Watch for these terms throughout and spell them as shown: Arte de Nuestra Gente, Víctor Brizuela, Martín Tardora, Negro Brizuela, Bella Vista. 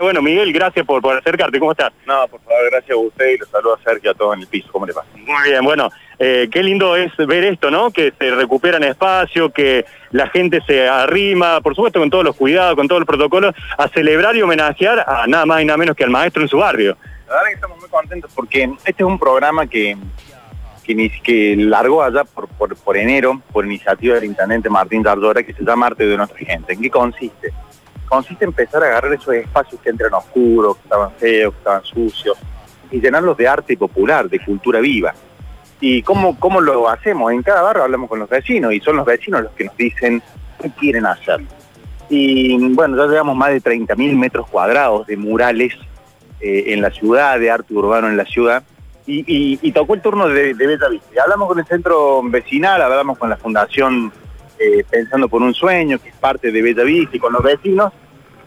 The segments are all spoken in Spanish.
Bueno, Miguel, gracias por acercarte. ¿Cómo estás? No, por favor, gracias a usted y los saludos a Sergio y a todos en el piso. ¿Cómo le pasa? Muy bien, bueno, qué lindo es ver esto, ¿no? Que se recuperan espacio, que la gente se arrima, por supuesto con todos los cuidados, con todo el protocolo, a celebrar y homenajear a nada más y nada menos que al maestro en su barrio. La verdad que estamos muy contentos porque este es un programa que largó allá por enero, por iniciativa del intendente Martín Tardora, que se llama Arte de Nuestra Gente. ¿En qué consiste? Consiste en empezar a agarrar esos espacios que entran oscuros, que estaban feos, que estaban sucios, y llenarlos de arte popular, de cultura viva. ¿Y cómo lo hacemos? En cada barrio hablamos con los vecinos, y son los vecinos los que nos dicen qué quieren hacer. Y bueno, ya llevamos más de 30.000 metros cuadrados de murales en la ciudad, de arte urbano en la ciudad, y tocó el turno de Bella Vista. Y hablamos con el centro vecinal, hablamos con la fundación Pensando por un Sueño, que es parte de Bella Vista, y con los vecinos,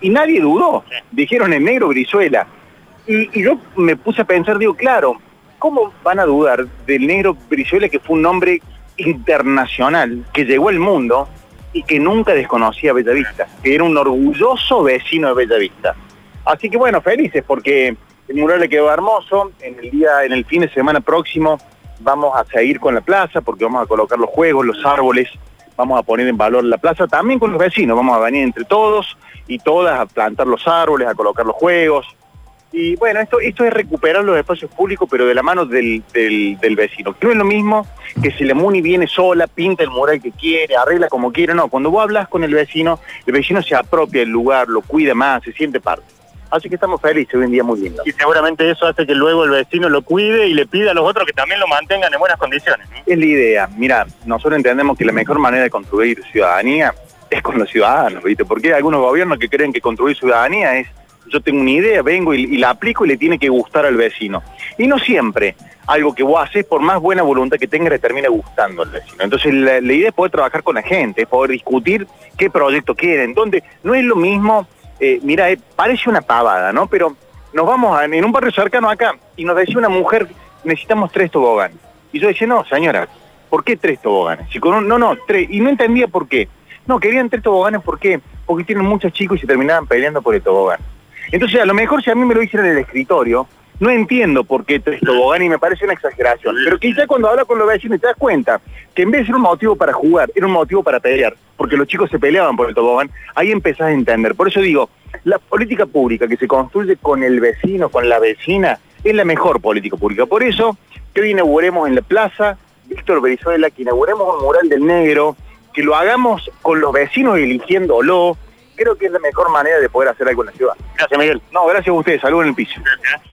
y nadie dudó. Dijeron el Negro Brizuela. Y yo me puse a pensar, digo, claro, ¿cómo van a dudar del Negro Brizuela, que fue un nombre internacional, que llegó al mundo y que nunca desconocía a Bella Vista, que era un orgulloso vecino de Bella Vista? Así que bueno, felices, porque el mural le quedó hermoso. En el fin de semana próximo vamos a seguir con la plaza, porque vamos a colocar los juegos, los árboles, vamos a poner en valor la plaza, también con los vecinos, vamos a venir entre todos y todas a plantar los árboles, a colocar los juegos. Y bueno, esto es recuperar los espacios públicos, pero de la mano del vecino. No es lo mismo que si la muni viene sola, pinta el mural que quiere, arregla como quiere. No, cuando vos hablas con el vecino se apropia del lugar, lo cuida más, se siente parte. Así que estamos felices, hoy en día muy lindo. Y seguramente eso hace que luego el vecino lo cuide y le pida a los otros que también lo mantengan en buenas condiciones, ¿no? Es la idea. Mira, nosotros entendemos que la mejor manera de construir ciudadanía es con los ciudadanos, ¿viste? Porque hay algunos gobiernos que creen que construir ciudadanía es yo tengo una idea, vengo y la aplico y le tiene que gustar al vecino. Y no siempre algo que vos haces, por más buena voluntad que tengas, le termina gustando al vecino. Entonces la idea es poder trabajar con la gente, es poder discutir qué proyecto quieren, dónde. No es lo mismo. Mira, parece una pavada, ¿no? Pero nos vamos en un barrio cercano acá y nos decía una mujer, necesitamos 3 toboganes. Y yo decía, no, señora, ¿por qué 3 toboganes? Si con no, 3. Y no entendía por qué. No, querían 3 toboganes, ¿por qué? Porque tienen muchos chicos y se terminaban peleando por el tobogán. Entonces, a lo mejor si a mí me lo hicieran en el escritorio, no entiendo por qué 3 toboganes y me parece una exageración. Pero quizá cuando hablas con los vecinos te das cuenta que en vez de ser un motivo para jugar, era un motivo para pelear, porque los chicos se peleaban por el tobogán. Ahí empezás a entender. Por eso digo, la política pública que se construye con el vecino, con la vecina, es la mejor política pública. Por eso, que hoy inauguremos en la plaza Víctor Brizuela, que inauguremos un mural del Negro, que lo hagamos con los vecinos eligiéndolo, creo que es la mejor manera de poder hacer algo en la ciudad. Gracias, Miguel. No, gracias a ustedes. Saludos en el piso. Gracias.